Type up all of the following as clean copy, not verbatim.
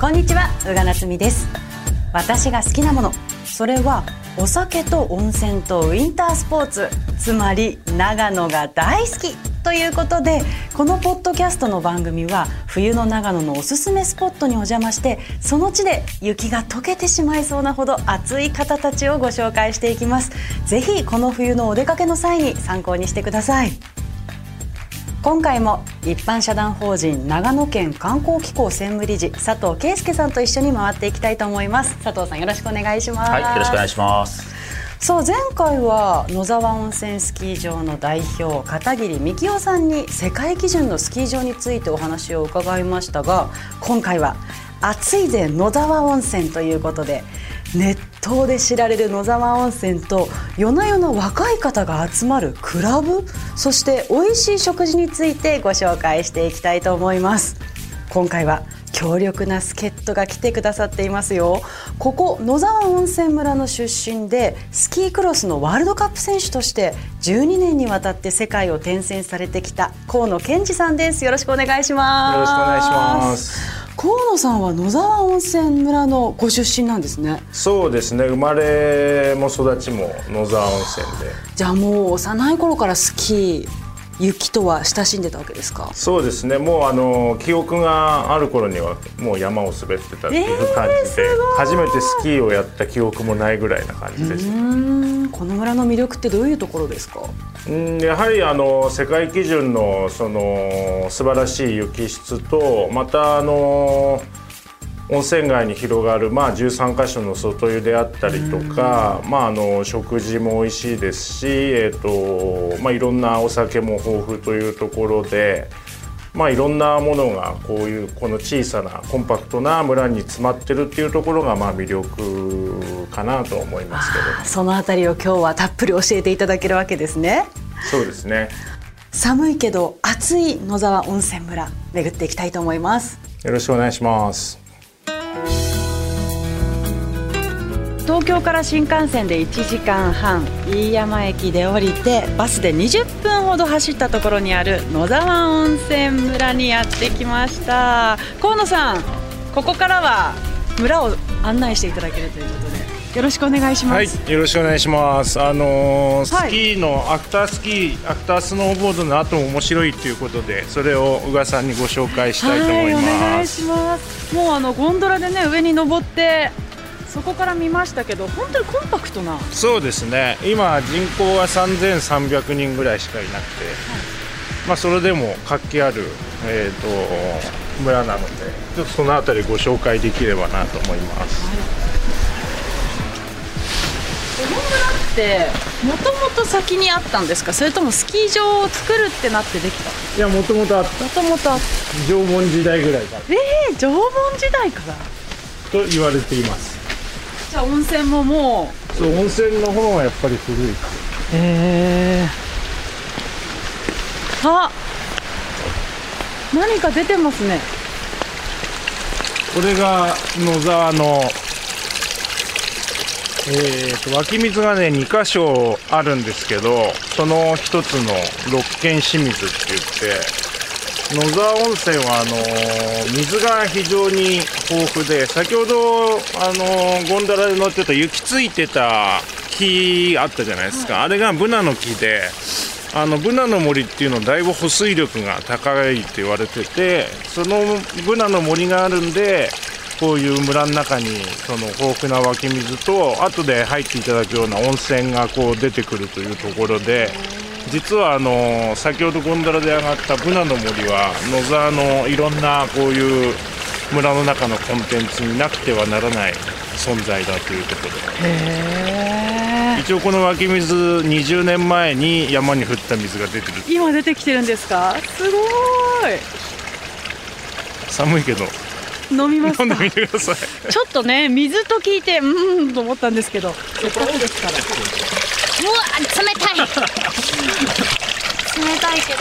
こんにちは、宇賀なつみです。私が好きなもの、それはお酒と温泉とウィンタースポーツ、つまり長野が大好きということで、このポッドキャストの番組は冬の長野のおすすめスポットにお邪魔して、その地で雪が溶けてしまいそうなほど熱い方たちをご紹介していきます。ぜひこの冬のお出かけの際に参考にしてください。今回も一般社団法人長野県観光機構専務理事佐藤圭介さんと一緒に回っていきたいと思います。佐藤さん、よろしくお願いします。はい、よろしくお願いします。そう、前回は野沢温泉スキー場の代表片桐幹雄さんに世界基準のスキー場についてお話を伺いましたが、今回は暑いぜ野沢温泉ということで、熱湯で知られる野沢温泉と夜な夜な若い方が集まるクラブ、そして美味しい食事についてご紹介していきたいと思います。今回は強力な助っ人が来てくださっていますよ。ここ野沢温泉村の出身で、スキークロスのワールドカップ選手として12年にわたって世界を転戦されてきた河野健二さんです。よろしくお願いします。よろしくお願いします。河野さんは野沢温泉村のご出身なんですね。そうですね、生まれも育ちも野沢温泉で。じゃあもう幼い頃からスキー、雪とは親しんでたわけですか。そうですね、もう記憶がある頃にはもう山を滑ってたっていう感じで、初めてスキーをやった記憶もないぐらいな感じですね。この村の魅力ってどういうところですか。やはり世界基準のその素晴らしい雪質と、また温泉街に広がる、13カ所の外湯であったりとか、食事も美味しいですし、いろんなお酒も豊富というところで、いろんなものがこの小さなコンパクトな村に詰まってるっていうところが魅力かなと思いますけど。そのあたりを今日はたっぷり教えていただけるわけですね。そうですね。寒いけど暑い野沢温泉村、巡っていきたいと思います。よろしくお願いします。東京から新幹線で1時間半、飯山駅で降りてバスで20分ほど走ったところにある野沢温泉村にやってきました。河野さん、ここからは村を案内していただけるということで、よろしくお願いします。はい、よろしくお願いします。スキーのアフタースノーボードの後も面白いということで、それを宇賀さんにご紹介したいと思います。はい、お願いします。もうゴンドラでね、上に登ってそこから見ましたけど、本当にコンパクトな。そうですね、今人口は3300人ぐらいしかいなくて、はい、それでも活気ある、村なので、ちょっとそのあたりご紹介できればなと思います。はい、この村ってもともと先にあったんですか、それともスキー場を作るってなってできた。いや、もともとあった。縄文時代ぐらいから。縄文時代からと言われています。じゃあ温泉ももう。そう、温泉の方はやっぱり古い。あ、何か出てますね。これが野沢の、湧き水がね、2箇所あるんですけど、その一つの六軒清水って言って、野沢温泉は水が非常に豊富で、先ほどゴンドラで乗ってた雪ついてた木あったじゃないですか。あれがブナの木で、ブナの森っていうのはだいぶ保水力が高いって言われてて、そのブナの森があるんで、こういう村の中にその豊富な湧き水と、後で入っていただくような温泉が出てくるというところで、実は先ほどゴンドラで上がったブナの森は野沢のいろんなこういう村の中のコンテンツになくてはならない存在だというところで、一応この湧き水20年前に山に降った水が出てる。今出てきてるんですか。すごい。寒いけど飲みますか。飲んでみてください。ちょっとね、水と聞いてと思ったんですけど、せっかくですから。うわ、冷たい。冷たいけ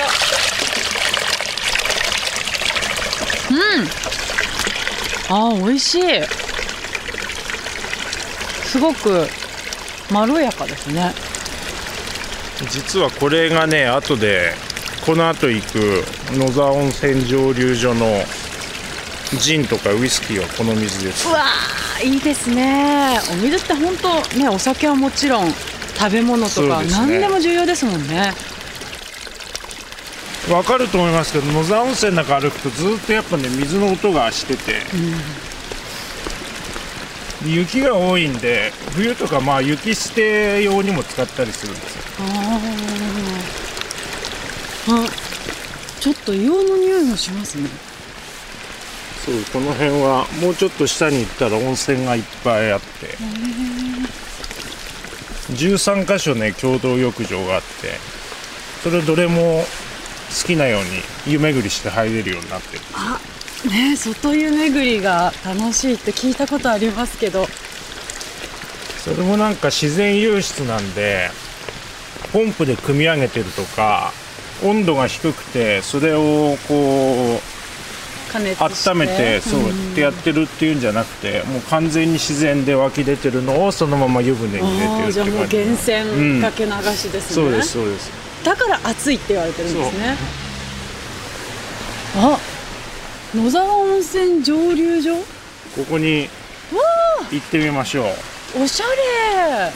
ど、美味しい。すごくまろやかですね。実はこれがね、後でこの後行く野沢温泉蒸留所のジンとかウイスキーはこの水です。うわー、いいですね。お水って本当ね、お酒はもちろん食べ物とか、何でも重要ですもんね。わかると思いますけど、野沢温泉の中歩くとずっとやっぱね、水の音がしてて、雪が多いんで、冬とかまあ雪捨て用にも使ったりするんですよ。あ、ちょっと硫黄の匂いがしますね。そう、この辺はもうちょっと下に行ったら温泉がいっぱいあって、13か所ね、共同浴場があって、それどれも好きなように湯巡りして入れるようになってる。あ、ねえ、外湯巡りが楽しいって聞いたことありますけど、それもなんか自然湧出なんで、ポンプで汲み上げてるとか、温度が低くてそれをこう温めて、そうやってやってるっていうんじゃなくて、もう完全に自然で湧き出てるのをそのまま湯船に入れてるって感じ。源泉かけ流しですね。そうです、そうです。だから暑いって言われてるんですね。あ、野沢温泉蒸留所、ここに行ってみましょう。おしゃれ。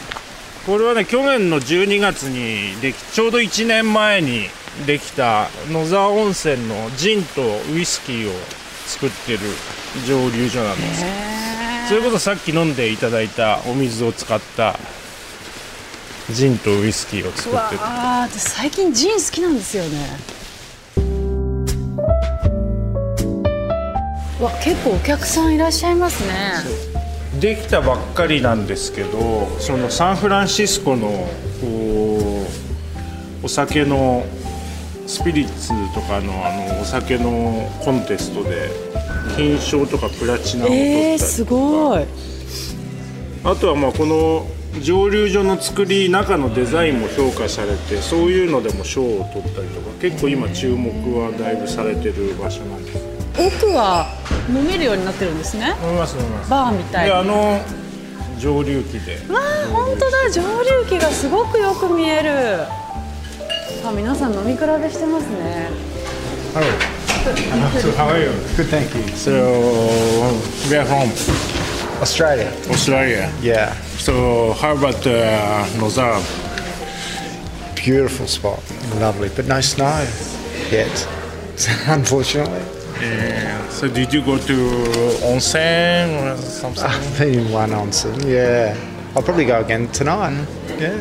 これはね、去年の12月にでき、ちょうど1年前にできた野沢温泉のジンとウイスキーを作ってる蒸留所なんです。それこそさっき飲んでいただいたお水を使ったジンとウイスキーを作ってる。あ、最近ジン好きなんですよね。わ、結構お客さんいらっしゃいますね。できたばっかりなんですけど、そのサンフランシスコのこうお酒のスピリッツとかのお酒のコンテストで金賞とかプラチナを取ったりとか、すごい。あとはまあこの蒸留所の作り、中のデザインも評価されて、そういうのでも賞を取ったりとか、結構今注目はだいぶされてる場所なんです。奥は飲めるようになってるんですね。飲みます、飲みます。バーみたいな。で、蒸留機で。わあ、本当だ、蒸留機がすごくよく見える。あ、皆さん飲み比べしてますね。はい。How are you? Good, thank you. So we are home. Australia. Australia. Yeah. So how about Nozara? Beautiful spot, lovely, but no snow yet, unfortunately. Yeah. So did you go to onsen or something? I've been in one onsen. Yeah. I'll probably go again tonight. Yeah.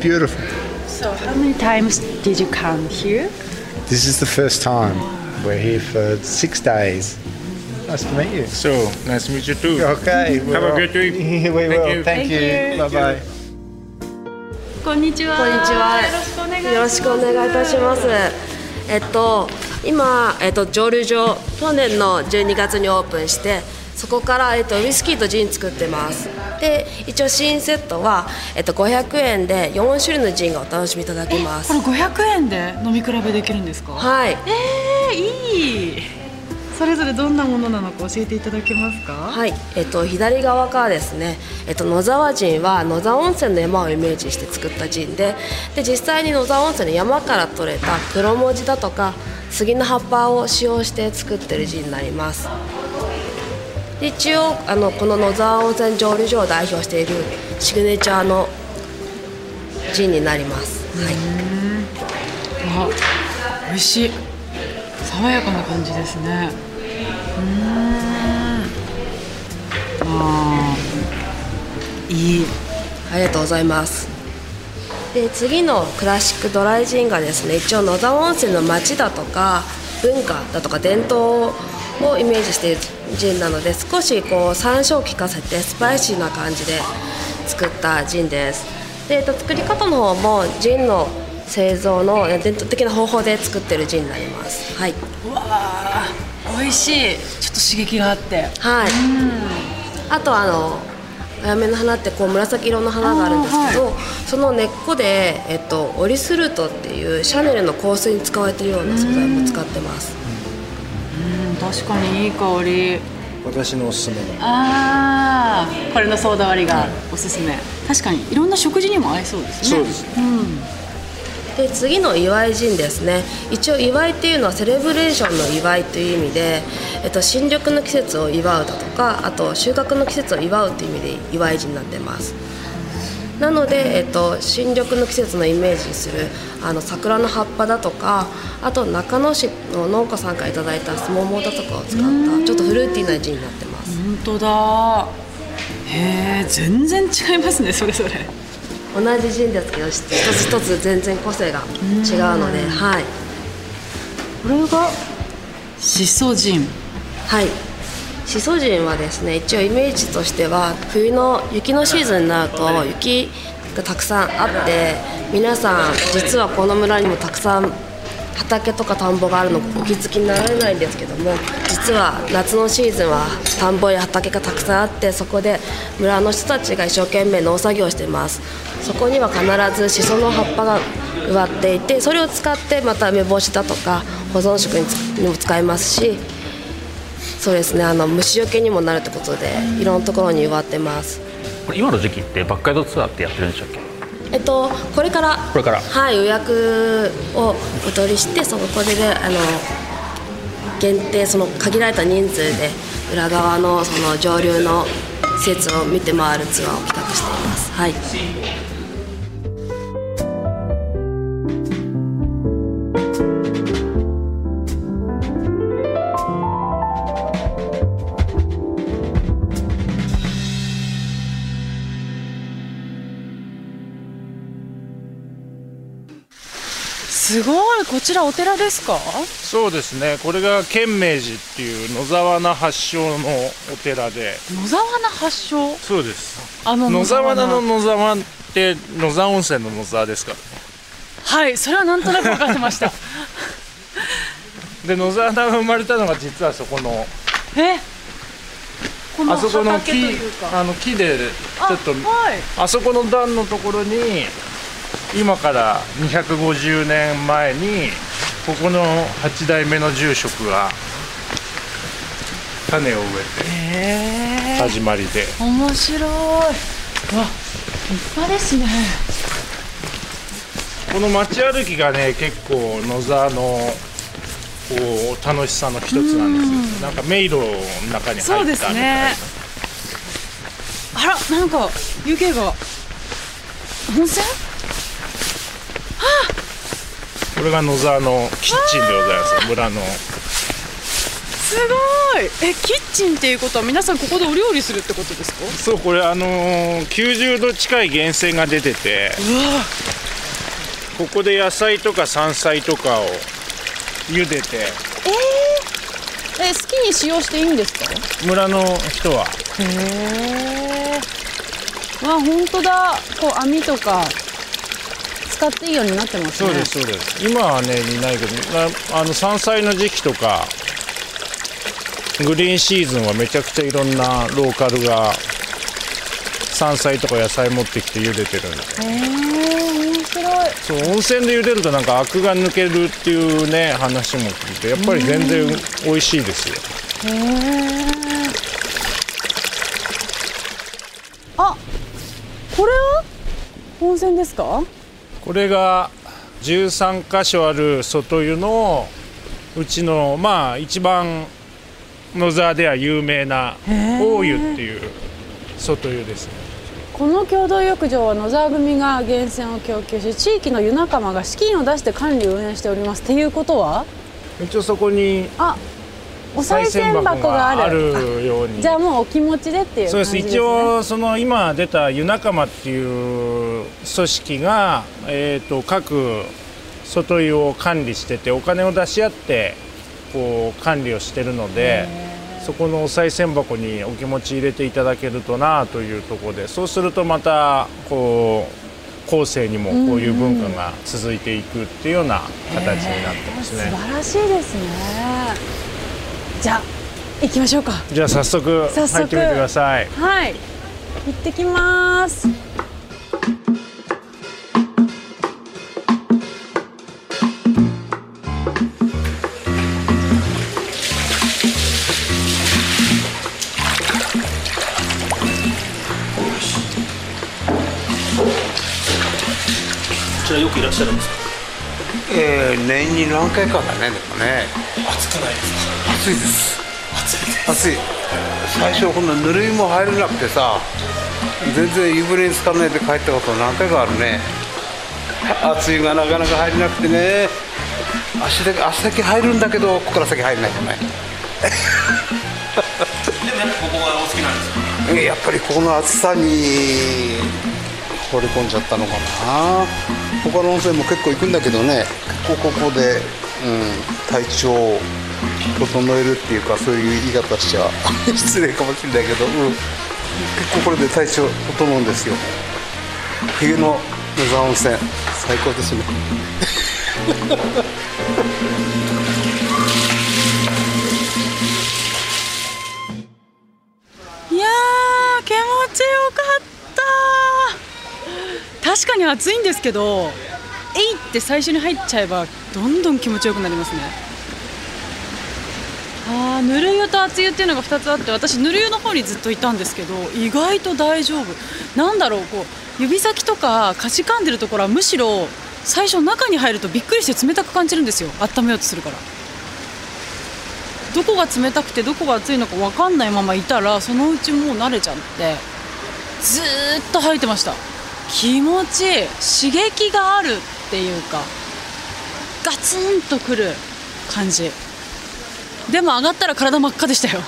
Beautiful. So how many times did you come here? This is the first time. We're here for 6 days.Nice to meet you. So, nice to meet you too. Okay. Have a good trip. We will. Thank you. Bye bye. こんにちは。こんにちは。よろしくお願いいたします。今、蒸留所、去年の12月にオープンして、そこから、ウイスキーとジン作ってます。で、一応新セットは、500円で4種類のジンがお楽しみいただけます。これ500円で飲み比べできるんですか？はい。いい。それぞれどんなものなのか教えていただけますか？はい、左側からですね、野沢ジンは野沢温泉の山をイメージして作ったジンで、実際に野沢温泉の山から採れた黒文字だとか杉の葉っぱを使用して作ってるジンになります。一応この野沢温泉蒸留所を代表しているシグネチャーのジンになります。はい、美味しい、爽やかな感じですね。あー、いい。ありがとうございます。で、次のクラシックドライジンがですね、一応野沢温泉の町だとか文化だとか伝統をイメージしているジンなので、少しこう山椒を効かせてスパイシーな感じで作ったジンです。で、作り方の方もジンの製造の伝統的な方法で作ってるジンになります。はい、うわー、美味しい。ちょっと刺激があって、はい。あとあやめの花ってこう紫色の花があるんですけど、はい、その根っこで、オリスルートっていうシャネルの香水に使われてるような素材も使ってます。確かにいい香り。私のおすすめのこれのソーダ割りがおすすめ。確かにいろんな食事にも合いそうですね。そうです、で、次の祝いジンですね。一応祝いっていうのはセレブレーションの祝いという意味で、新緑の季節を祝うだとか、あと収穫の季節を祝うという意味で祝い字になってます。なので、新緑の季節のイメージにする桜の葉っぱだとか、あと中野市の農家さんからいただいた桃だとかを使ったちょっとフルーティーな字になってます。本当だ。へえ、全然違いますね、それぞれ。同じ字ですけど、一つ一つ全然個性が違うので、はい。これがしそじん。はい。しそじんはですね、一応イメージとしては冬の雪のシーズンになると雪がたくさんあって、皆さん実はこの村にもたくさん畑とか田んぼがあるのお気づきになられないんですけども、実は夏のシーズンは田んぼや畑がたくさんあって、そこで村の人たちが一生懸命農作業してます。そこには必ずシソの葉っぱが植わっていて、それを使ってまた梅干しだとか保存食にも使えますし、そうですね、虫除けにもなるってことでいろんなところに植わってます。これ今の時期ってバックヤードツアーってやってるんでしたっけ？これから、はい、予約をお取りして、そこで、限定、その限られた人数で裏側のその上流の施設を見て回るツアーを企画しています。はい。すごい、こちらお寺ですか？そうですね、これが建明寺っていう野沢菜発祥のお寺で。野沢菜発祥？そうです。野沢菜の野沢って野沢温泉の野沢ですからね。はい、それはなんとなく分かってましたで、野沢菜が生まれたのが実はそこのこの畑というか、木でちょっと あそこの段のところに今から250年前にここの8代目の住職が種を植えて始まりで。面白い。わ、立派ですね。この街歩きがね、結構野沢のこう楽しさの一つなんですよ。なんか迷路の中に入ったみたいな。そうですね。あら、なんか湯気が。温泉？これが野沢のキッチンでございます。村の。すごい。キッチンっていうことは皆さんここでお料理するってことですか？そう、これ90度近い源泉が出てて、ここで野菜とか山菜とかを茹でて、好きに使用していいんですか？村の人は。わ、本当だ。こう網とか使っていいようになってますね。そうです、そうです。今はね、いないけど、山菜の時期とかグリーンシーズンはめちゃくちゃいろんなローカルが山菜とか野菜持ってきて茹でてるんで。面白い。そう、温泉で茹でるとなんかアクが抜けるっていうね話も聞いて、やっぱり全然美味しいですよ。あ、これは温泉ですか？これが13カ所ある外湯のうちの、まあ一番野沢では有名な大湯っていう外湯ですね。この共同浴場は野沢組が源泉を供給し、地域の湯仲間が資金を出して管理運営しております。っていうことは一応そこにお賽銭箱があるように。じゃあもうお気持ちでっていう感じですね。そうです。一応その今出た湯仲間っていう組織が、各外湯を管理してて、お金を出し合ってこう管理をしてるので、そこのお賽銭箱にお気持ち入れていただけるとなというところで、そうするとまたこう後世にもこういう文化が続いていくっていうような形になってますね。素晴らしいですね。じゃあ行きましょうか。じゃあ早速入ってみてください。はい、行ってきます。こちらよくいらっしゃるんですか？年に何回かだね。でもね、暑くないですか？暑いです。暑い。最初こんなぬるいも入れなくてさ、全然湯船につかないで帰ったこと何回かあるね。暑いがなかなか入れなくてね、足だけ入るんだけど、ここから先入れないとね。でもやっぱここがお好きなんですかね。やっぱりここの暑さに惚れ込んじゃったのかな。他の温泉も結構行くんだけどね、結構ここで、体調を整えるっていうか、そういう言い方しちゃ失礼かもしれないけど、結構これで体調整うんですよ。冬の野沢温泉最高ですね。いやー、気持ちよかった。確かに暑いんですけど、えいって最初に入っちゃえばどんどん気持ちよくなりますね。ああ、ぬる湯と熱湯っていうのが2つあって、私ぬる湯の方にずっといたんですけど、意外と大丈夫。なんだろう、こう指先とかかじかんでるところはむしろ最初中に入るとびっくりして冷たく感じるんですよ。温めようとするから、どこが冷たくてどこが熱いのか分かんないままいたら、そのうちもう慣れちゃって、ずっと入ってました。気持ちいい。刺激があるっていうか、ガツンとくる感じ。でも上がったら体真っ赤でしたよ。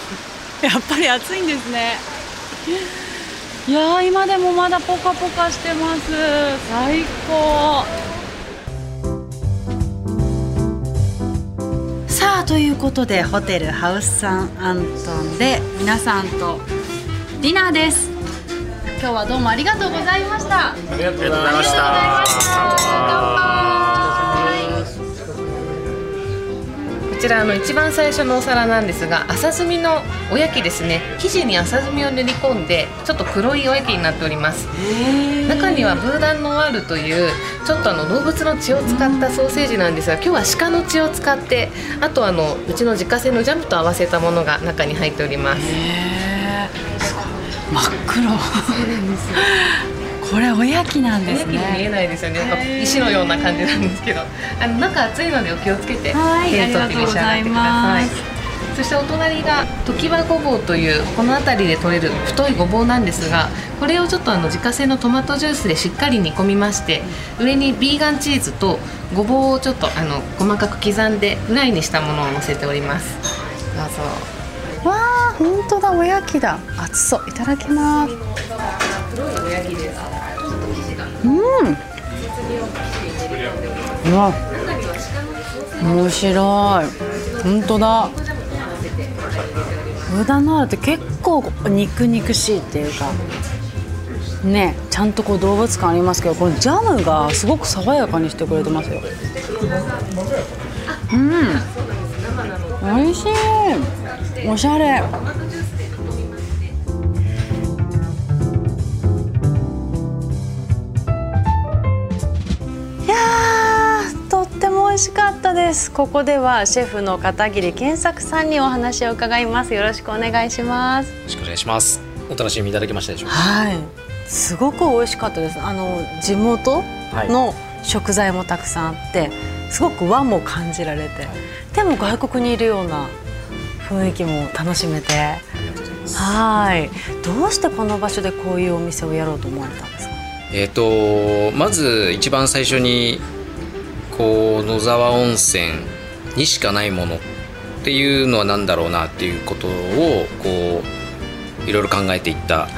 やっぱり暑いんですね。いやー、今でもまだポカポカしてます。最高。さあ、ということでホテルハウスサンアントンで皆さんとディナーです。今日はどうもありがとうございました。ありがとうございました。こちら一番最初のお皿なんですが、浅摘みのおやきですね。生地に浅摘みを練り込んでちょっと黒いおやきになっております。中にはブーダンノワールというちょっと動物の血を使ったソーセージなんですが、今日は鹿の血を使って、あとうちの自家製のジャムと合わせたものが中に入っております。真っ黒。そうなんですよ。これおやきなんですね。おやきに見えないですよね。なんか石のような感じなんですけど、中暑いのでお気をつけて、手に取って召し上がってください。そしてお隣が常盤ごぼうというこの辺りで取れる太いごぼうなんですが、これをちょっと自家製のトマトジュースでしっかり煮込みまして、上にビーガンチーズとごぼうをちょっと細かく刻んでフライにしたものをのせております。どうぞ。わあ、本当だ、おやきだ。熱そう。いただきます。うわ、面白い。本当だ。ブダノワールって結構肉肉しいっていうかね、ちゃんとこう動物感ありますけど、このジャムがすごく爽やかにしてくれてますよ。美味しい。おしゃれ。いやー、とっても美味しかったです。ここではシェフの片桐健作さんにお話を伺います。よろしくお願いします。よろしくお願いします。お楽しみいただけましたでしょうか。はい、すごく美味しかったです。地元の食材もたくさんあって、すごく和も感じられて、でも外国にいるような雰囲気も楽しめて。はい。どうしてこの場所でこういうお店をやろうと思われたんですか。まず一番最初にこう野沢温泉にしかないものっていうのは何だろうなっていうことをこういろいろ考えていった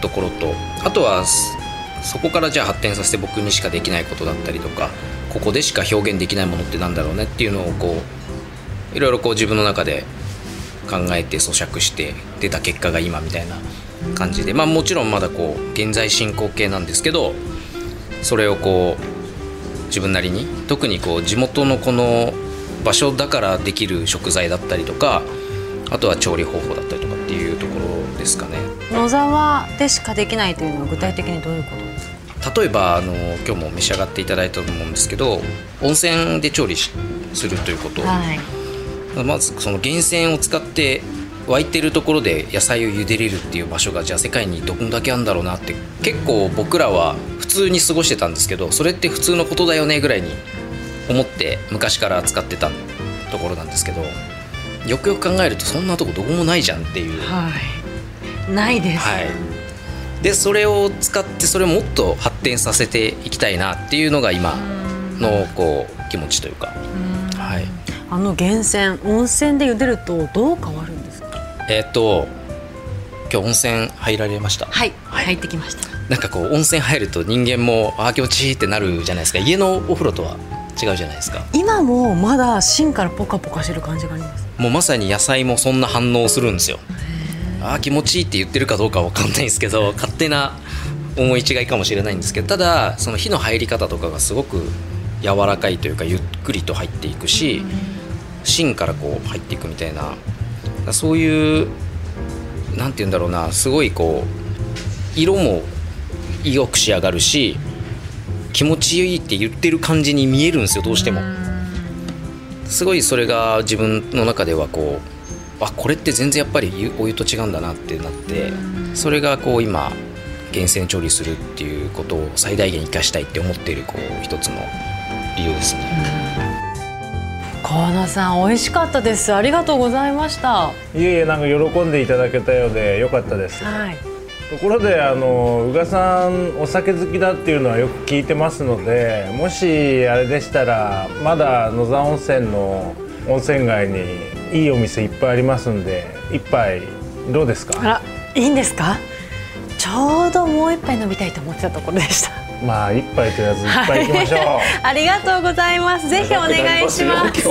ところと、はい、あとはそこからじゃあ発展させて、僕にしかできないことだったりとか、ここでしか表現できないものってなんだろうねっていうのをこういろいろこう自分の中で考えて咀嚼して出た結果が今みたいな感じで、まあもちろんまだこう現在進行形なんですけど、それをこう自分なりに、特にこう地元のこの場所だからできる食材だったりとか、あとは調理方法だったりとかっていうところですかね。野沢でしかできないというのは具体的にどういうことですか。例えば今日も召し上がっていただいたと思うんですけど、温泉で調理するということ、はい、まずその源泉を使って沸いてるところで野菜を茹でれるっていう場所が、じゃあ世界にどんだけあるんだろうなって、結構僕らは普通に過ごしてたんですけど、それって普通のことだよねぐらいに思って昔から使ってたところなんですけど、よくよく考えるとそんなとこどこもないじゃんっていう、はい、ないです、はい、でそれを使ってそれをもっと発展させていきたいなっていうのが今のこう気持ちというか、はい、あの源泉温泉で茹でるとどう変わるんですか？今日温泉入られました？はい、はい、入ってきました。なんかこう温泉入ると人間もあ気持ちいいってなるじゃないですか。家のお風呂とは違うじゃないですか。今もまだ芯からポカポカしてる感じがあります。もうまさに野菜もそんな反応するんですよ。あ気持ちいいって言ってるかどうかは分かんないんですけど勝手な思い違いかもしれないんですけど、ただその火の入り方とかがすごく柔らかいというかゆっくりと入っていくし、芯からこう入っていくみたいな、そういうなんて言うんだろうな、すごいこう色もよく仕上がるし気持ちいいって言ってる感じに見えるんですよ、どうしても。すごいそれが自分の中ではこう、あこれって全然やっぱりお湯と違うんだなってなって、それがこう今源泉調理するっていうことを最大限生かしたいって思っているこう一つの理由ですね。河野さん美味しかったです。ありがとうございました。いえいえ、なんか喜んでいただけたようでよかったです、はい、ところで宇賀さんお酒好きだっていうのはよく聞いてますので、もしあれでしたらまだ野沢温泉の温泉街にいいお店いっぱいありますんで、一杯どうですか？あら、いいんですか？ちょうどもう一杯飲みたいと思ってたところでした。まあ一杯とりあえずいっぱい行きましょう、はい、ありがとうございます。ぜひお願いします。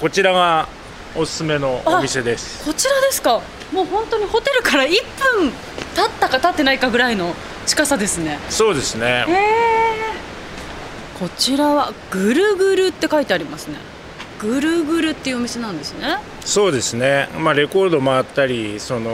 こちらがおすすめのお店です。こちらですか？もう本当にホテルから1分経ったか経ってないかぐらいの近さですね。そうですね、こちらはぐるぐるって書いてありますね。ぐるぐるっていうお店なんですね。そうですね、まあ、レコード回ったりその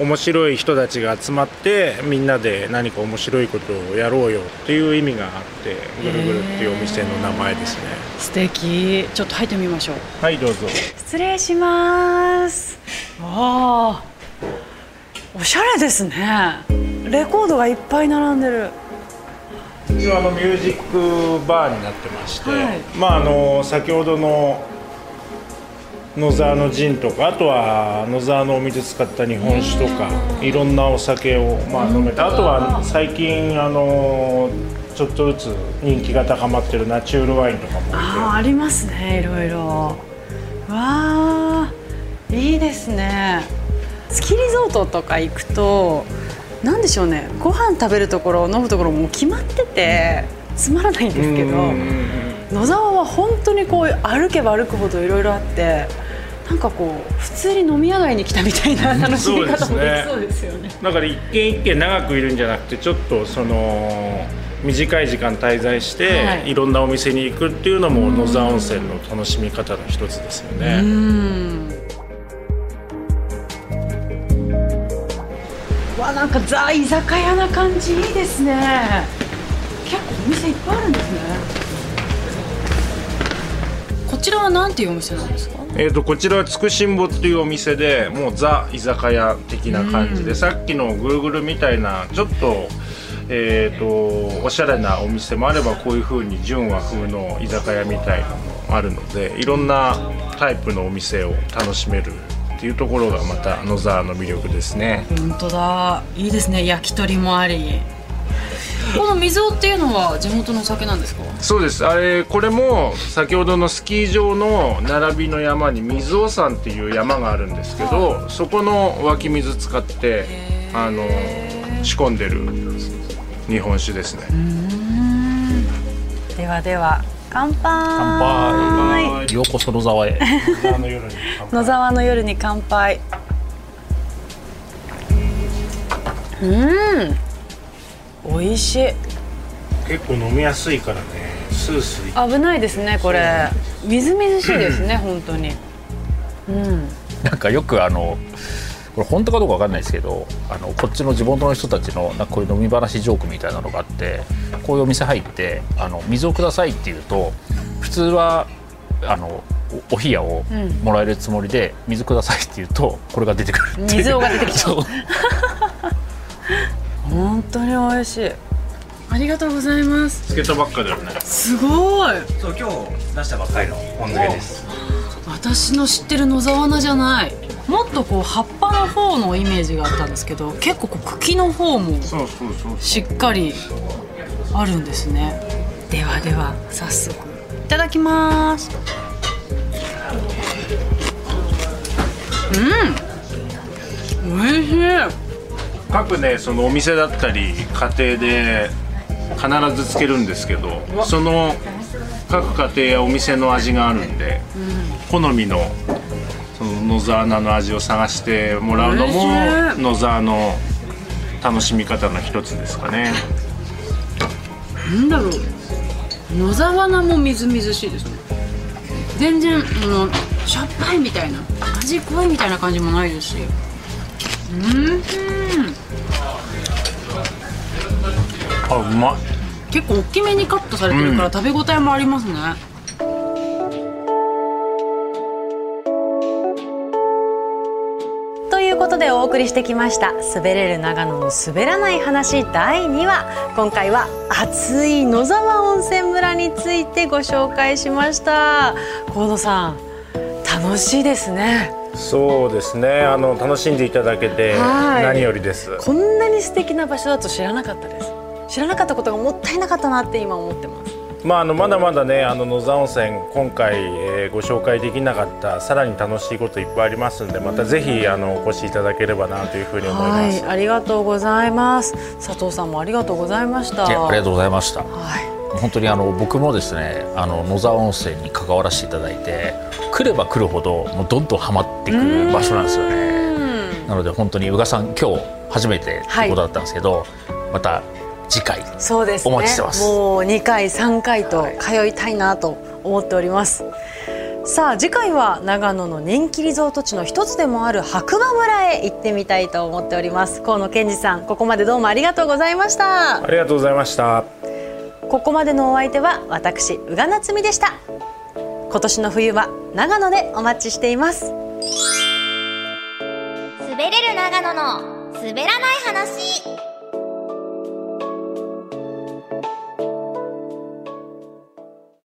面白い人たちが集まってみんなで何か面白いことをやろうよっていう意味があって、ぐるぐるっていうお店の名前ですね。素敵、ちょっと入ってみましょう。はい、どうぞ。失礼します。わー、おしゃれですね。レコードがいっぱい並んでる。一応ミュージックバーになってまして、はい、まあ先ほどの野沢のジンとか、あとは野沢のお水使った日本酒とか、いろんなお酒をまあ飲めて、あとは最近ちょっとずつ人気が高まってるナチュールワインとかも ありますね、いろいろ。わー、いいですね。スキーリゾートとか行くとなんでしょうね、ご飯食べるところ飲むところも決まっててつまらないんですけど、野沢は本当にこう歩けば歩くほどいろいろあって、なんかこう普通に飲み屋街に来たみたいな楽しみ方もできそうですよね。だから一軒一軒長くいるんじゃなくて、ちょっとその短い時間滞在して、はい、いろんなお店に行くっていうのも野沢温泉の楽しみ方の一つですよね。わ、なんかザ居酒屋な感じ、いいですね。結構お店いっぱいあるんですね。こちらはなんていうお店なんですか？こちらはつくしんぼっていうお店で、もうザ居酒屋的な感じで、さっきのぐるぐるみたいなちょっとおしゃれなお店もあれば、こういう風に純和風の居酒屋みたいなのもあるので、いろんなタイプのお店を楽しめるっていうところがまた野沢の魅力ですね。本当だ、いいですね。焼き鳥もあり。この水尾っていうのは地元のお酒なんですか？そうです。これも先ほどのスキー場の並びの山に水尾山っていう山があるんですけど、はい、そこの湧き水使って仕込んでる日本酒ですね。ではでは。乾杯。 乾杯。ようこそ野沢へ。野沢の夜に乾杯。美味しい。結構飲みやすいからね、スースー。危ないですねこれ。みずみずしいですね本当に。なんかよくこれ本当かどうかわかんないですけど、こっちの地元の人たちのなんかこういう飲み話ジョークみたいなのがあって、こういうお店入って水をくださいって言うと、普通はお冷やをもらえるつもりで、水くださいって言うとこれが出てくるっていう。水が出てきちゃう。本当に美味しい。ありがとうございます。つけたばっかだよね。すごい。そう、今日出したばっかりの本漬けです。私の知ってる野沢菜じゃない。もっとこう葉っぱの方のイメージがあったんですけど、結構こう茎の方もしっかりあるんですね。ではでは早速いただきます。うん、おいしい。各ね、そのお店だったり家庭で必ずつけるんですけど、その各家庭やお店の味があるんで、好みのその野沢菜の味を探してもらうのも野沢の楽しみ方の一つですかね。なんだろう、野沢菜もみずみずしいですね。全然しょっぱいみたいな、味濃いみたいな感じもないですし、あ、うまい。結構大きめにカットされてるから、食べ応えもありますね。ということでお送りしてきました「すべれる長野のすべらない話」第2話。今回は熱い野沢温泉村についてご紹介しました。河野さん、楽しいですね。そうですね、楽しんでいただけて何よりです。こんなに素敵な場所だと知らなかったです。知らなかったことがもったいなかったなって今思ってます。まだまだね、野沢温泉今回、ご紹介できなかったさらに楽しいこといっぱいありますんで、またぜひお越しいただければなというふうに思います。はい、ありがとうございます。佐藤さんもありがとうございました。ありがとうございました。はい、本当に僕もですね、野沢温泉に関わらせていただいて、来れば来るほどもうどんどんハマってくる場所なんですよね。なので本当に宇賀さん、今日初めてということだったんですけど、はい、また次回そうです、ね、お待ちしてます。もう2回3回と通いたいなと思っております。はい、さあ次回は長野の人気リゾート地の一つでもある白馬村へ行ってみたいと思っております。河野健二さん、ここまでどうもありがとうございました。ありがとうございました。ここまでのお相手は私、宇賀なつみでした。今年の冬は長野でお待ちしています。すべれる長野のすべらない話。